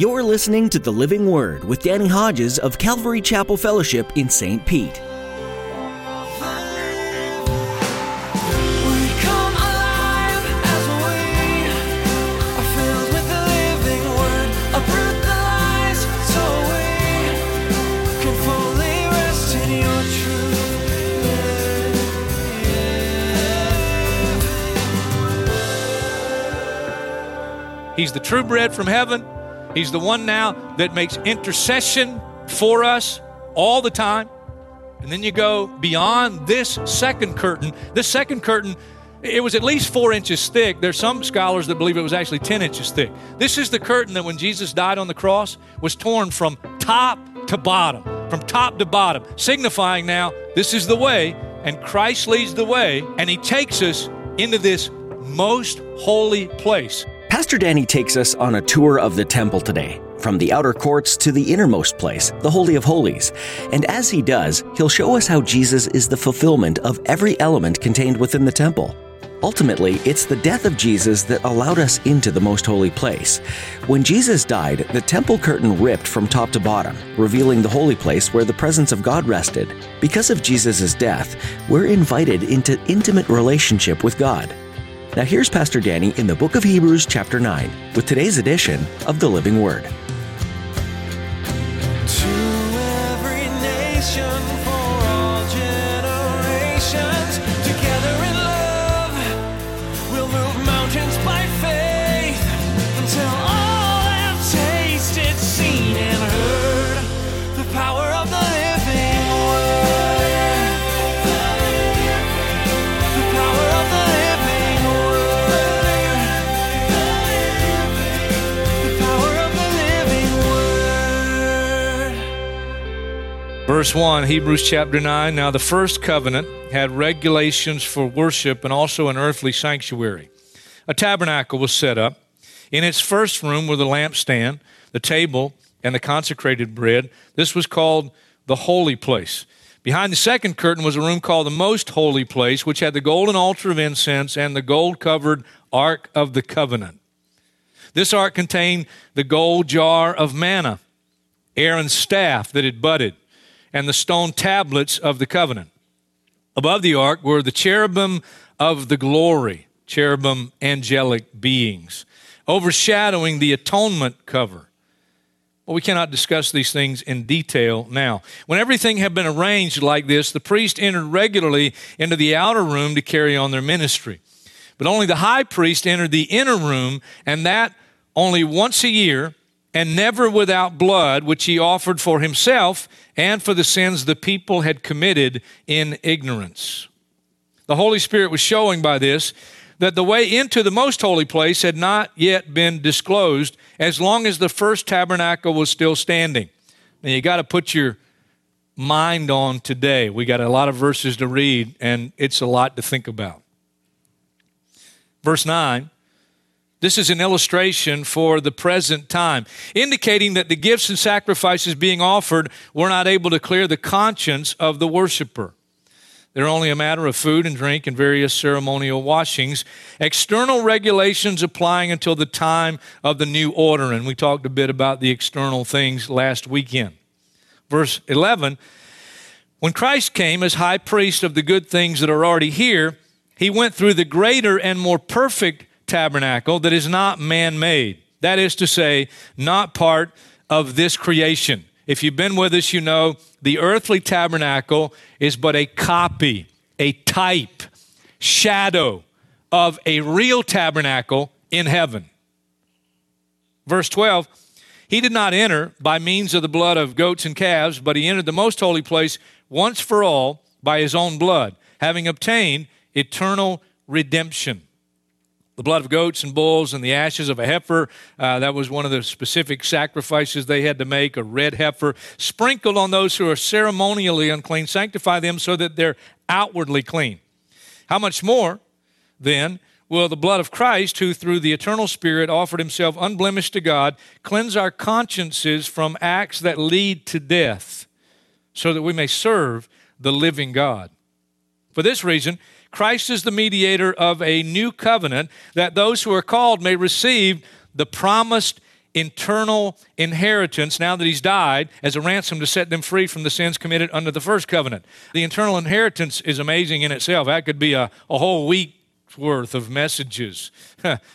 You're listening to The Living Word with Danny Hodges of Calvary Chapel Fellowship in St. Pete. He's the true bread from heaven. He's the one now that makes intercession for us all the time. And then you go beyond this second curtain. This second curtain, it was at least 4 inches thick. There's some scholars that believe it was actually 10 inches thick. This is the curtain that when Jesus died on the cross was torn from top to bottom, signifying now this is the way, and Christ leads the way, and he takes us into this most holy place. Pastor Danny takes us on a tour of the temple today, from the outer courts to the innermost place, the Holy of Holies. And as he does, he'll show us how Jesus is the fulfillment of every element contained within the temple. Ultimately, it's the death of Jesus that allowed us into the most holy place. When Jesus died, the temple curtain ripped from top to bottom, revealing the holy place where the presence of God rested. Because of Jesus' death, we're invited into intimate relationship with God. Now here's Pastor Danny in the book of Hebrews chapter 9 with today's edition of The Living Word. Verse 1, Hebrews chapter 9, now the first covenant had regulations for worship and also an earthly sanctuary. A tabernacle was set up. In its first room were the lampstand, the table, and the consecrated bread. This was called the holy place. Behind the second curtain was a room called the most holy place, which had the golden altar of incense and the gold-covered ark of the covenant. This ark contained the gold jar of manna, Aaron's staff that had budded, and the stone tablets of the covenant. Above the ark were the cherubim of the glory, cherubim angelic beings, overshadowing the atonement cover. Well, we cannot discuss these things in detail now. When everything had been arranged like this, the priest entered regularly into the outer room to carry on their ministry. But only the high priest entered the inner room, and that only once a year, and never without blood, which he offered for himself and for the sins the people had committed in ignorance. The Holy Spirit was showing by this that the way into the most holy place had not yet been disclosed as long as the first tabernacle was still standing. Now, you got to put your mind on today. We got a lot of verses to read, and it's a lot to think about. Verse 9. This is an illustration for the present time, indicating that the gifts and sacrifices being offered were not able to clear the conscience of the worshiper. They're only a matter of food and drink and various ceremonial washings, external regulations applying until the time of the new order. And we talked a bit about the external things last weekend. Verse 11, when Christ came as high priest of the good things that are already here, he went through the greater and more perfect tabernacle that is not man-made. That is to say, not part of this creation. If you've been with us, you know the earthly tabernacle is but a copy, a type, shadow of a real tabernacle in heaven. Verse 12, he did not enter by means of the blood of goats and calves, but he entered the most holy place once for all by his own blood, having obtained eternal redemption. The blood of goats and bulls and the ashes of a heifer, that was one of the specific sacrifices they had to make, a red heifer, sprinkled on those who are ceremonially unclean, sanctify them so that they're outwardly clean. How much more, then, will the blood of Christ, who through the eternal Spirit offered himself unblemished to God, cleanse our consciences from acts that lead to death, so that we may serve the living God? For this reason, Christ is the mediator of a new covenant that those who are called may receive the promised internal inheritance now that he's died as a ransom to set them free from the sins committed under the first covenant. The internal inheritance is amazing in itself. That could be a whole week worth of messages.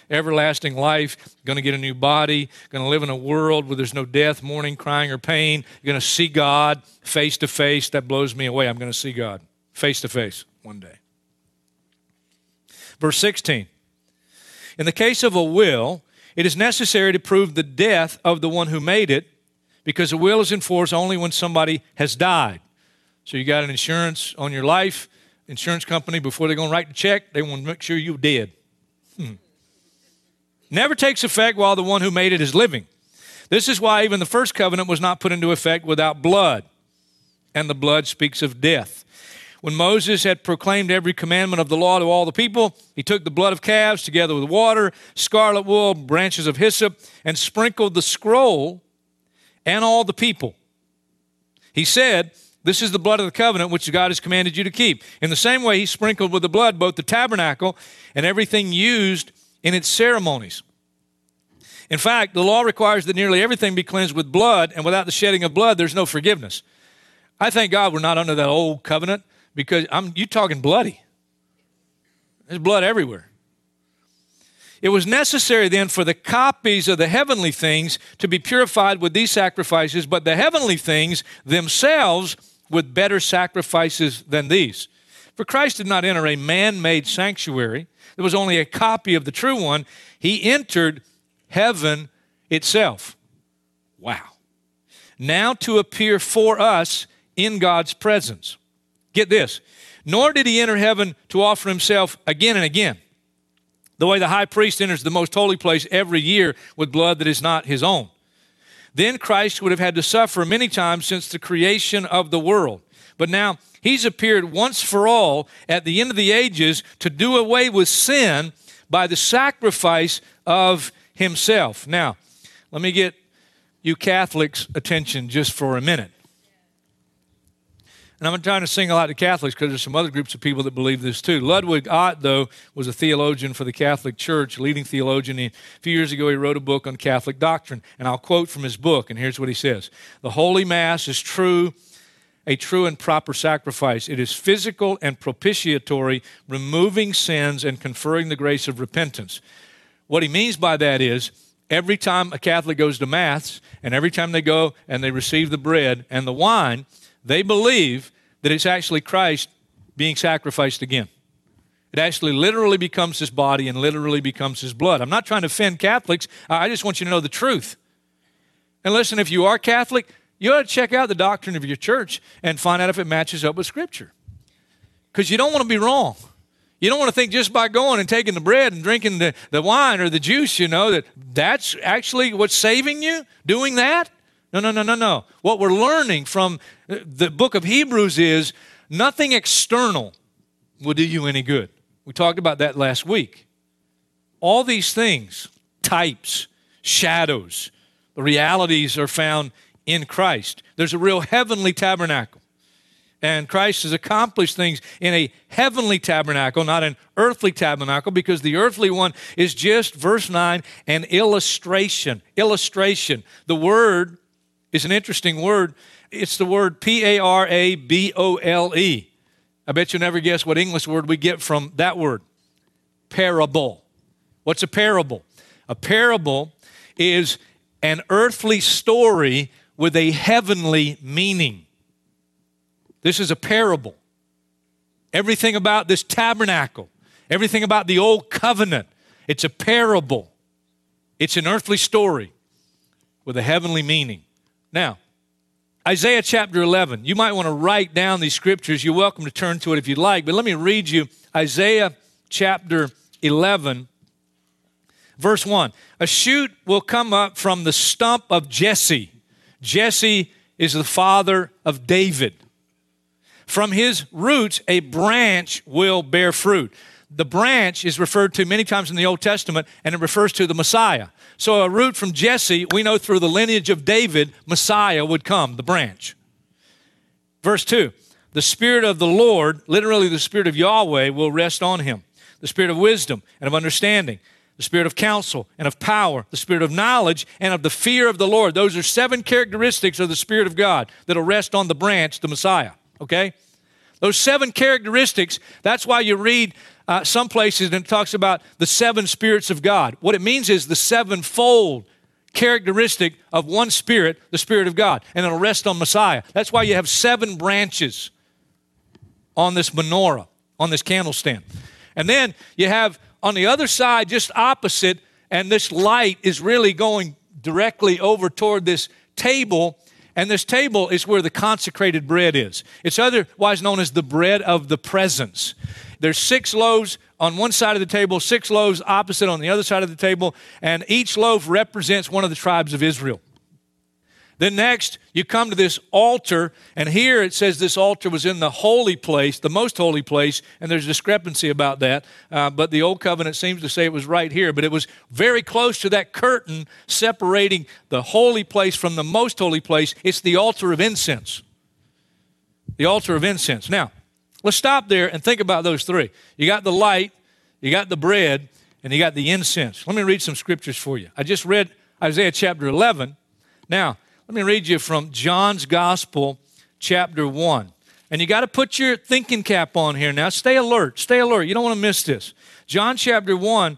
Everlasting life, going to get a new body, going to live in a world where there's no death, mourning, crying, or pain. You're going to see God face to face. That blows me away. I'm going to see God face to face one day. Verse 16, in the case of a will, it is necessary to prove the death of the one who made it, because a will is in force only when somebody has died. So you got an insurance on your life, insurance company, before they're going to write the check, they want to make sure you're dead. Never takes effect while the one who made it is living. This is why even the first covenant was not put into effect without blood, and the blood speaks of death. When Moses had proclaimed every commandment of the law to all the people, he took the blood of calves together with water, scarlet wool, branches of hyssop, and sprinkled the scroll and all the people. He said, "This is the blood of the covenant which God has commanded you to keep." In the same way, he sprinkled with the blood both the tabernacle and everything used in its ceremonies. In fact, the law requires that nearly everything be cleansed with blood, and without the shedding of blood, there's no forgiveness. I thank God we're not under that old covenant, because you're talking bloody. There's blood everywhere. It was necessary then for the copies of the heavenly things to be purified with these sacrifices, but the heavenly things themselves with better sacrifices than these. For Christ did not enter a man-made sanctuary. There was only a copy of the true one. He entered heaven itself. Wow. Now to appear for us in God's presence. Get this. Nor did he enter heaven to offer himself again and again, the way the high priest enters the most holy place every year with blood that is not his own. Then Christ would have had to suffer many times since the creation of the world. But now he's appeared once for all at the end of the ages to do away with sin by the sacrifice of himself. Now, let me get you Catholics' attention just for a minute. And I'm trying to single out the Catholics because there's some other groups of people that believe this too. Ludwig Ott, though, was a theologian for the Catholic Church, leading theologian. A few years ago, he wrote a book on Catholic doctrine. And I'll quote from his book, and here's what he says. The Holy Mass is a true and proper sacrifice. It is physical and propitiatory, removing sins and conferring the grace of repentance. What he means by that is, every time a Catholic goes to Mass, and every time they go and they receive the bread and the wine, they believe that it's actually Christ being sacrificed again. It actually literally becomes his body and literally becomes his blood. I'm not trying to offend Catholics. I just want you to know the truth. And listen, if you are Catholic, you ought to check out the doctrine of your church and find out if it matches up with Scripture. Because you don't want to be wrong. You don't want to think just by going and taking the bread and drinking the wine or the juice, that's actually what's saving you, doing that. No. What we're learning from the book of Hebrews is nothing external will do you any good. We talked about that last week. All these things, types, shadows, the realities are found in Christ. There's a real heavenly tabernacle. And Christ has accomplished things in a heavenly tabernacle, not an earthly tabernacle, because the earthly one is just, verse 9, an illustration. Illustration. The word is an interesting word. It's the word parabole. I bet you'll never guess what English word we get from that word. Parable. What's a parable? A parable is an earthly story with a heavenly meaning. This is a parable. Everything about this tabernacle, everything about the old covenant, it's a parable. It's an earthly story with a heavenly meaning. Now, Isaiah chapter 11, you might want to write down these scriptures. You're welcome to turn to it if you'd like, but let me read you Isaiah chapter 11, verse 1. A shoot will come up from the stump of Jesse. Jesse is the father of David. From his roots, a branch will bear fruit. The branch is referred to many times in the Old Testament, and it refers to the Messiah. So a root from Jesse, we know through the lineage of David, Messiah would come, the branch. Verse 2, the Spirit of the Lord, literally the Spirit of Yahweh, will rest on him, the Spirit of wisdom and of understanding, the spirit of counsel and of power, the spirit of knowledge and of the fear of the Lord. Those are 7 characteristics of the Spirit of God that'll rest on the branch, the Messiah, okay? Those 7 characteristics, that's why you read some places and it talks about the 7 spirits of God. What it means is the 7-fold characteristic of one spirit, the Spirit of God, and it'll rest on Messiah. That's why you have 7 branches on this menorah, on this candlestand. And then you have on the other side, just opposite, and this light is really going directly over toward this table, and this table is where the consecrated bread is. It's otherwise known as the bread of the presence. There's 6 loaves on one side of the table, 6 loaves opposite on the other side of the table, and each loaf represents one of the tribes of Israel. Then next, you come to this altar, and here it says this altar was in the holy place, the most holy place, and there's discrepancy about that, but the Old Covenant seems to say it was right here, but it was very close to that curtain separating the holy place from the most holy place. It's the altar of incense, the altar of incense. Now, let's stop there and think about those 3. You got the light, you got the bread, and you got the incense. Let me read some scriptures for you. I just read Isaiah chapter 11. Now, let me read you from John's Gospel, chapter 1. And you got to put your thinking cap on here now. Stay alert. Stay alert. You don't want to miss this. John chapter 1,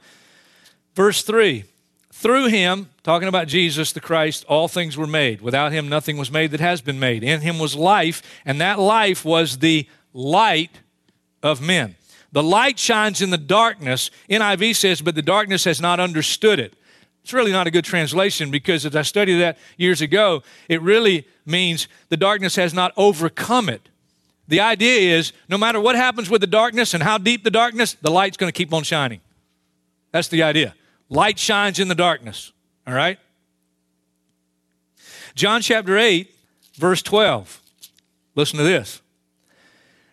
verse 3. Through him, talking about Jesus the Christ, all things were made. Without him, nothing was made that has been made. In him was life, and that life was the light of men. The light shines in the darkness. NIV says, but the darkness has not understood it. It's really not a good translation because as I studied that years ago, it really means the darkness has not overcome it. The idea is no matter what happens with the darkness and how deep the darkness, the light's going to keep on shining. That's the idea. Light shines in the darkness, all right? John chapter 8, verse 12. Listen to this.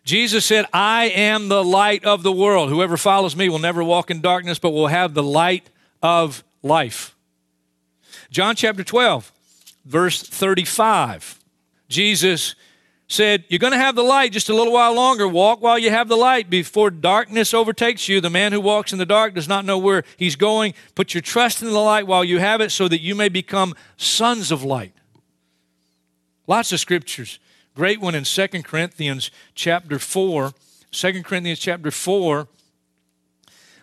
Jesus said, I am the light of the world. Whoever follows me will never walk in darkness, but will have the light of life. John chapter 12, verse 35. Jesus said, you're going to have the light just a little while longer. Walk while you have the light before darkness overtakes you. The man who walks in the dark does not know where he's going. Put your trust in the light while you have it so that you may become sons of light. Lots of scriptures. Great one in 2 Corinthians chapter 4. 2 Corinthians chapter 4.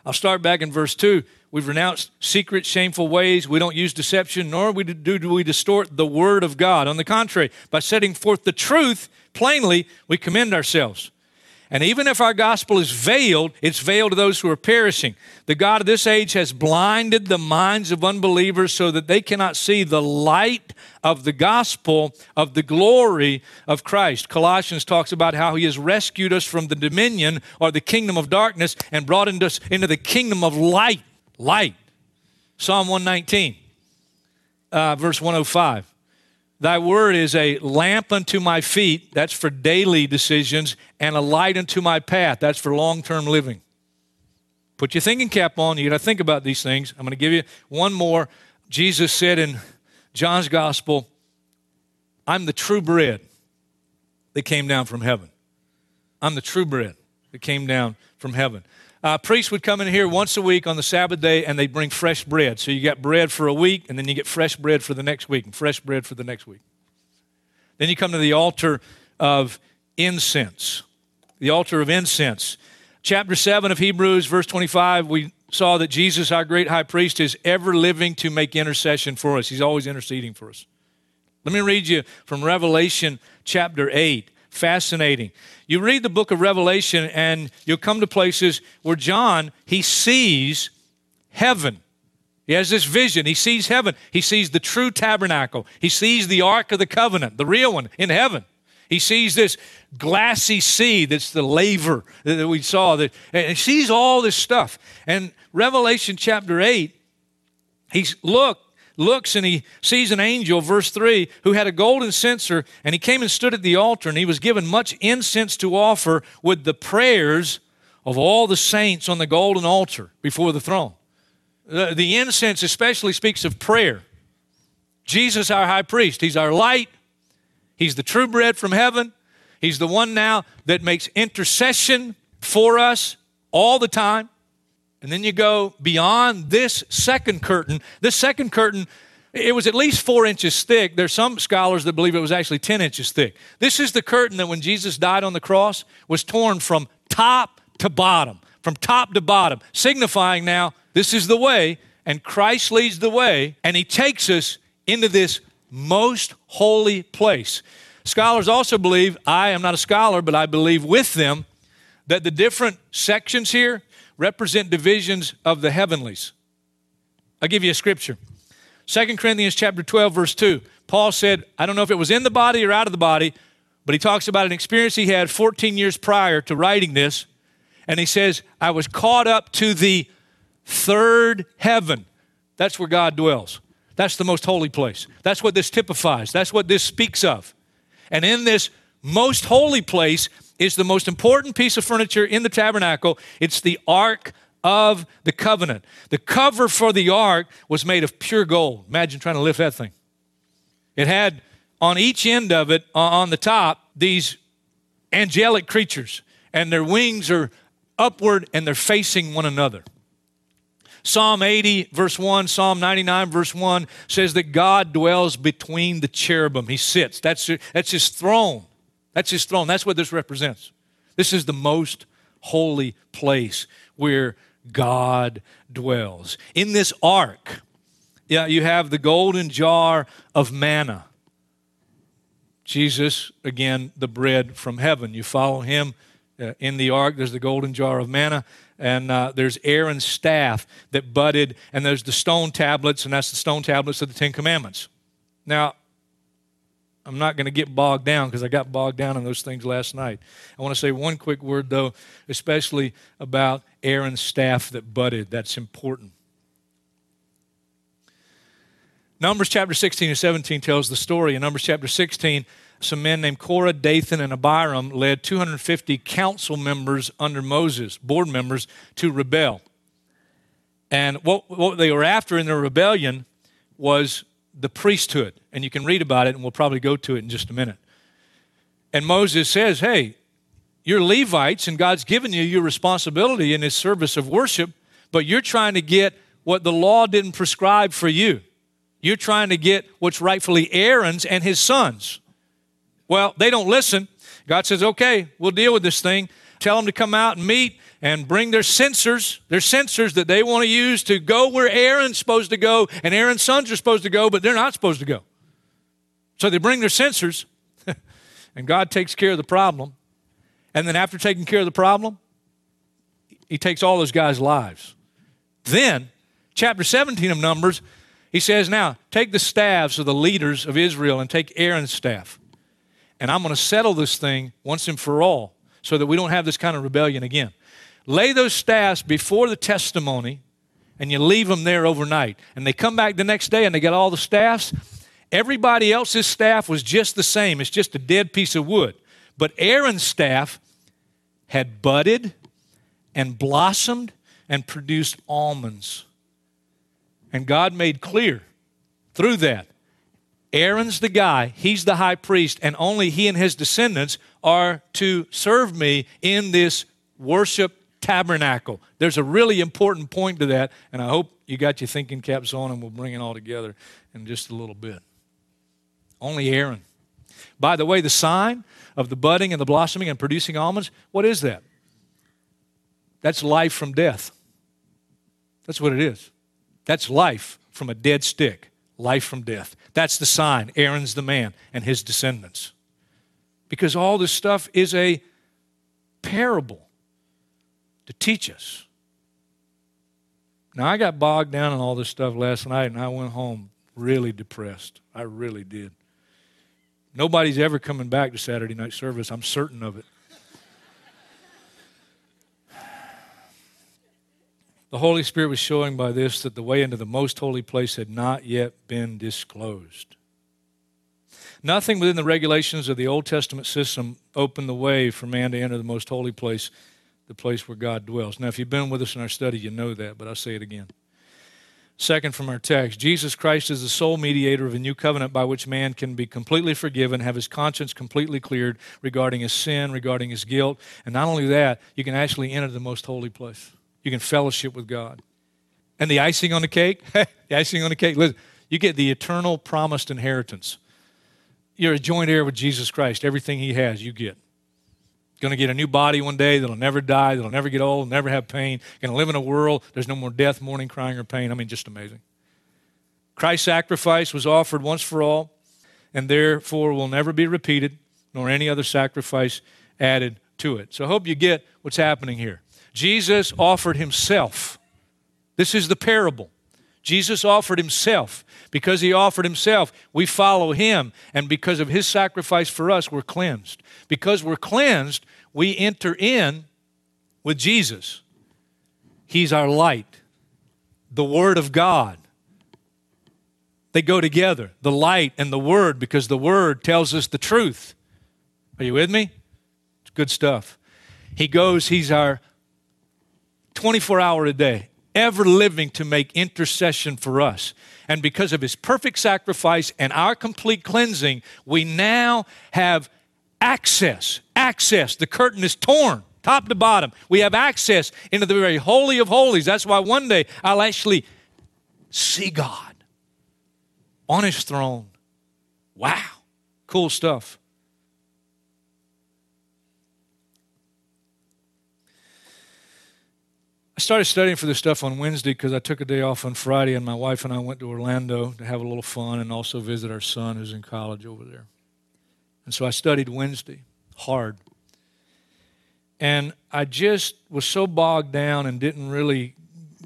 I'll start back in verse 2. We've renounced secret, shameful ways. We don't use deception, nor do we distort the word of God. On the contrary, by setting forth the truth plainly, we commend ourselves. And even if our gospel is veiled, it's veiled to those who are perishing. The God of this age has blinded the minds of unbelievers so that they cannot see the light of the gospel of the glory of Christ. Colossians talks about how he has rescued us from the dominion or the kingdom of darkness and brought us into the kingdom of light. Light. Psalm 119, verse 105. Thy word is a lamp unto my feet, that's for daily decisions, and a light unto my path, that's for long-term living. Put your thinking cap on, you got to think about these things. I'm going to give you one more. Jesus said in John's Gospel, I'm the true bread that came down from heaven. I'm the true bread that came down from heaven. Priests would come in here once a week on the Sabbath day, and they'd bring fresh bread. So you got bread for a week, and then you get fresh bread for the next week, and fresh bread for the next week. Then you come to the altar of incense, the altar of incense. Chapter 7 of Hebrews, verse 25, we saw that Jesus, our great high priest, is ever living to make intercession for us. He's always interceding for us. Let me read you from Revelation chapter 8. Fascinating. You read the book of Revelation and you'll come to places where John, he sees heaven. He has this vision. He sees heaven. He sees the true tabernacle. He sees the Ark of the Covenant, the real one in heaven. He sees this glassy sea that's the laver that we saw. And he sees all this stuff. And Revelation chapter 8, he's looks and he sees an angel, verse 3, who had a golden censer, and he came and stood at the altar, and he was given much incense to offer with the prayers of all the saints on the golden altar before the throne. The incense especially speaks of prayer. Jesus, our high priest, he's our light. He's the true bread from heaven. He's the one now that makes intercession for us all the time. And then you go beyond this second curtain. This second curtain, it was at least 4 inches thick. There's some scholars that believe it was actually 10 inches thick. This is the curtain that when Jesus died on the cross was torn from top to bottom, signifying now this is the way, and Christ leads the way, and he takes us into this most holy place. Scholars also believe, I am not a scholar, but I believe with them, that the different sections here represent divisions of the heavenlies. I'll give you a scripture. 2 Corinthians chapter 12, verse 2. Paul said, I don't know if it was in the body or out of the body, but he talks about an experience he had 14 years prior to writing this. And he says, I was caught up to the third heaven. That's where God dwells. That's the most holy place. That's what this typifies. That's what this speaks of. And in this most holy place is the most important piece of furniture in the tabernacle. It's the Ark of the Covenant. The cover for the Ark was made of pure gold. Imagine trying to lift that thing. It had on each end of it, on the top, these angelic creatures, and their wings are upward and they're facing one another. Psalm 80, verse 1, Psalm 99, verse 1 says that God dwells between the cherubim. He sits. That's his throne. That's his throne. That's what this represents. This is the most holy place where God dwells. In this ark, you have the golden jar of manna. Jesus, again, the bread from heaven. You follow him in the ark. There's the golden jar of manna. And there's Aaron's staff that budded, and there's the stone tablets, and that's the stone tablets of the Ten Commandments. Now, I'm not going to get bogged down because I got bogged down in those things last night. I want to say one quick word, though, especially about Aaron's staff that budded. That's important. Numbers chapter 16 and 17 tells the story. In Numbers chapter 16, some men named Korah, Dathan, and Abiram led 250 council members under Moses, board members, to rebel. And what they were after in their rebellion was the priesthood. And you can read about it, and we'll probably go to it in just a minute. And Moses says, hey, you're Levites, and God's given you your responsibility in his service of worship, but you're trying to get what the law didn't prescribe for you. You're trying to get what's rightfully Aaron's and his sons'. Well, they don't listen. God says, okay, we'll deal with this thing. Tell them to come out and meet and bring their censers that they want to use to go where Aaron's supposed to go, and Aaron's sons are supposed to go, but they're not supposed to go. So they bring their censers, and God takes care of the problem. And then after taking care of the problem, he takes all those guys' lives. Then, chapter 17 of Numbers, he says, now, take the staffs of the leaders of Israel and take Aaron's staff. And I'm going to settle this thing once and for all so that we don't have this kind of rebellion again. Lay those staffs before the testimony, and you leave them there overnight. And they come back the next day, and they got all the staffs. Everybody else's staff was just the same. It's just a dead piece of wood. But Aaron's staff had budded and blossomed and produced almonds. And God made clear through that, Aaron's the guy, he's the high priest, and only he and his descendants are to serve me in this worship tabernacle. There's a really important point to that, and I hope you got your thinking caps on, and we'll bring it all together in just a little bit. Only Aaron. By the way, the sign of the budding and the blossoming and producing almonds, what is that? That's life from death. That's what it is. That's life from a dead stick. Life from death. That's the sign. Aaron's the man and his descendants. Because all this stuff is a parable to teach us. Now, I got bogged down in all this stuff last night, and I went home really depressed. I really did. Nobody's ever coming back to Saturday night service. I'm certain of it. The Holy Spirit was showing by this that the way into the most holy place had not yet been disclosed. Nothing within the regulations of the Old Testament system opened the way for man to enter the most holy place, the place where God dwells. Now, if you've been with us in our study, you know that, but I'll say it again. Second from our text, Jesus Christ is the sole mediator of a new covenant by which man can be completely forgiven, have his conscience completely cleared regarding his sin, regarding his guilt. And not only that, you can actually enter the most holy place. You can fellowship with God. And the icing on the cake, listen, you get the eternal promised inheritance. You're a joint heir with Jesus Christ. Everything he has, you get. Going to get a new body one day that'll never die, that'll never get old, never have pain. Going to live in a world, there's no more death, mourning, crying, or pain. I mean, just amazing. Christ's sacrifice was offered once for all, and therefore will never be repeated, nor any other sacrifice added to it. So I hope you get what's happening here. Jesus offered himself. This is the parable. Jesus offered himself. Because he offered himself, we follow him. And because of his sacrifice for us, we're cleansed. Because we're cleansed, we enter in with Jesus. He's our light, the Word of God. They go together, the light and the Word, because the Word tells us the truth. Are you with me? It's good stuff. He goes, he's our 24-hour a day, ever living to make intercession for us. And because of his perfect sacrifice and our complete cleansing, we now have access. The curtain is torn, top to bottom. We have access into the very Holy of Holies. That's why one day I'll actually see God on his throne. Wow, cool stuff. I started studying for this stuff on Wednesday because I took a day off on Friday, and my wife and I went to Orlando to have a little fun and also visit our son who's in college over there. And so I studied Wednesday hard. And I just was so bogged down and didn't really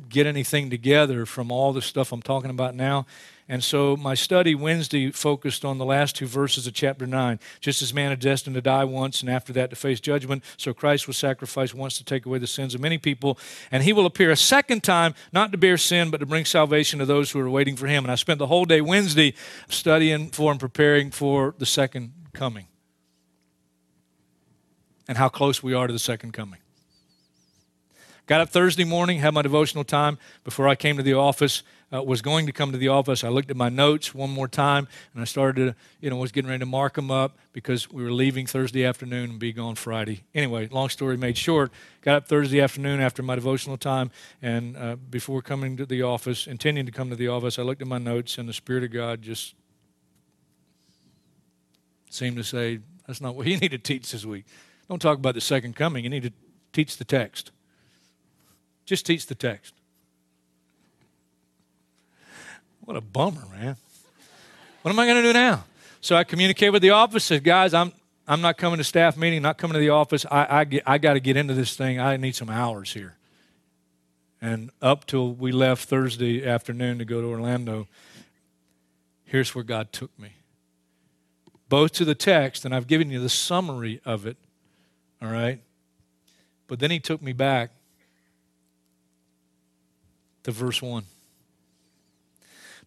get anything together from all the stuff I'm talking about now. And so my study Wednesday focused on the last two verses of chapter 9. Just as man is destined to die once and after that to face judgment, so Christ was sacrificed once to take away the sins of many people. And he will appear a second time, not to bear sin, but to bring salvation to those who are waiting for him. And I spent the whole day Wednesday studying for and preparing for the second coming and how close we are to the second coming. Got up Thursday morning, had my devotional time before I came to the office. Was going to come to the office. I looked at my notes one more time, and I started to, was getting ready to mark them up because we were leaving Thursday afternoon and be gone Friday. Anyway, long story made short, got up Thursday afternoon after my devotional time, and before coming to the office, intending to come to the office, I looked at my notes, and the Spirit of God just seemed to say, that's not what you need to teach this week. Don't talk about the second coming. You need to teach the text. Just teach the text. What a bummer, man. What am I going to do now? So I communicated with the office, said, guys, I'm not coming to staff meeting, not coming to the office. I got to get into this thing. I need some hours here. And up till we left Thursday afternoon to go to Orlando, here's where God took me. Both to the text, and I've given you the summary of it, all right? But then he took me back to verse 1.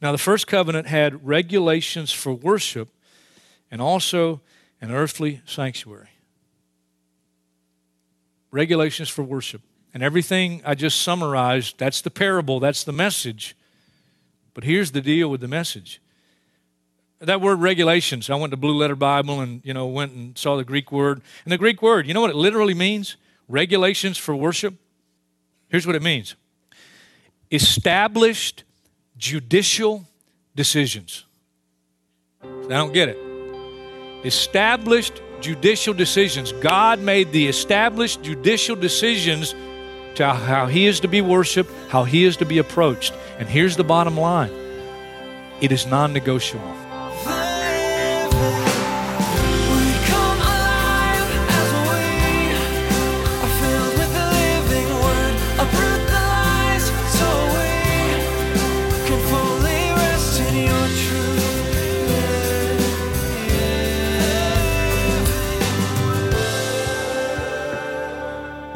Now, the first covenant had regulations for worship and also an earthly sanctuary. Regulations for worship. And everything I just summarized, that's the parable, that's the message. But here's the deal with the message. That word regulations, I went to Blue Letter Bible and, went and saw the Greek word. And the Greek word, you know what it literally means? Regulations for worship. Here's what it means. Established judicial decisions. I don't get it. Established judicial decisions. God made the established judicial decisions to how he is to be worshiped, how he is to be approached. And here's the bottom line. It is non-negotiable.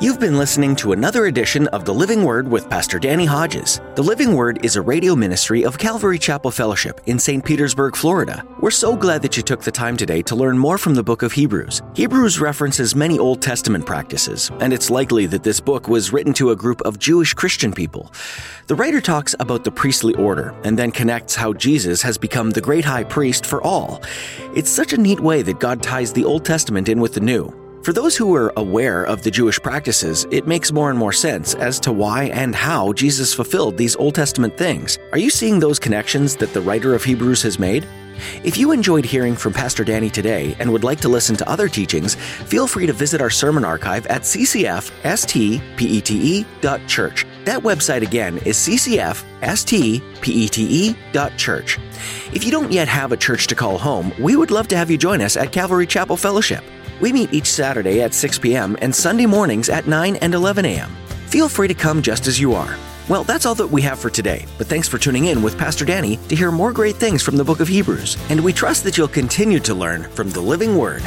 You've been listening to another edition of The Living Word with Pastor Danny Hodges. The Living Word is a radio ministry of Calvary Chapel Fellowship in St. Petersburg, Florida. We're so glad that you took the time today to learn more from the book of Hebrews. Hebrews references many Old Testament practices, and it's likely that this book was written to a group of Jewish Christian people. The writer talks about the priestly order and then connects how Jesus has become the great high priest for all. It's such a neat way that God ties the Old Testament in with the New. For those who were aware of the Jewish practices, it makes more and more sense as to why and how Jesus fulfilled these Old Testament things. Are you seeing those connections that the writer of Hebrews has made? If you enjoyed hearing from Pastor Danny today and would like to listen to other teachings, feel free to visit our sermon archive at ccfstpete.church. That website again is ccfstpete.church. If you don't yet have a church to call home, we would love to have you join us at Calvary Chapel Fellowship. We meet each Saturday at 6 p.m. and Sunday mornings at 9 and 11 a.m. Feel free to come just as you are. Well, that's all that we have for today, but thanks for tuning in with Pastor Danny to hear more great things from the book of Hebrews, and we trust that you'll continue to learn from the living Word.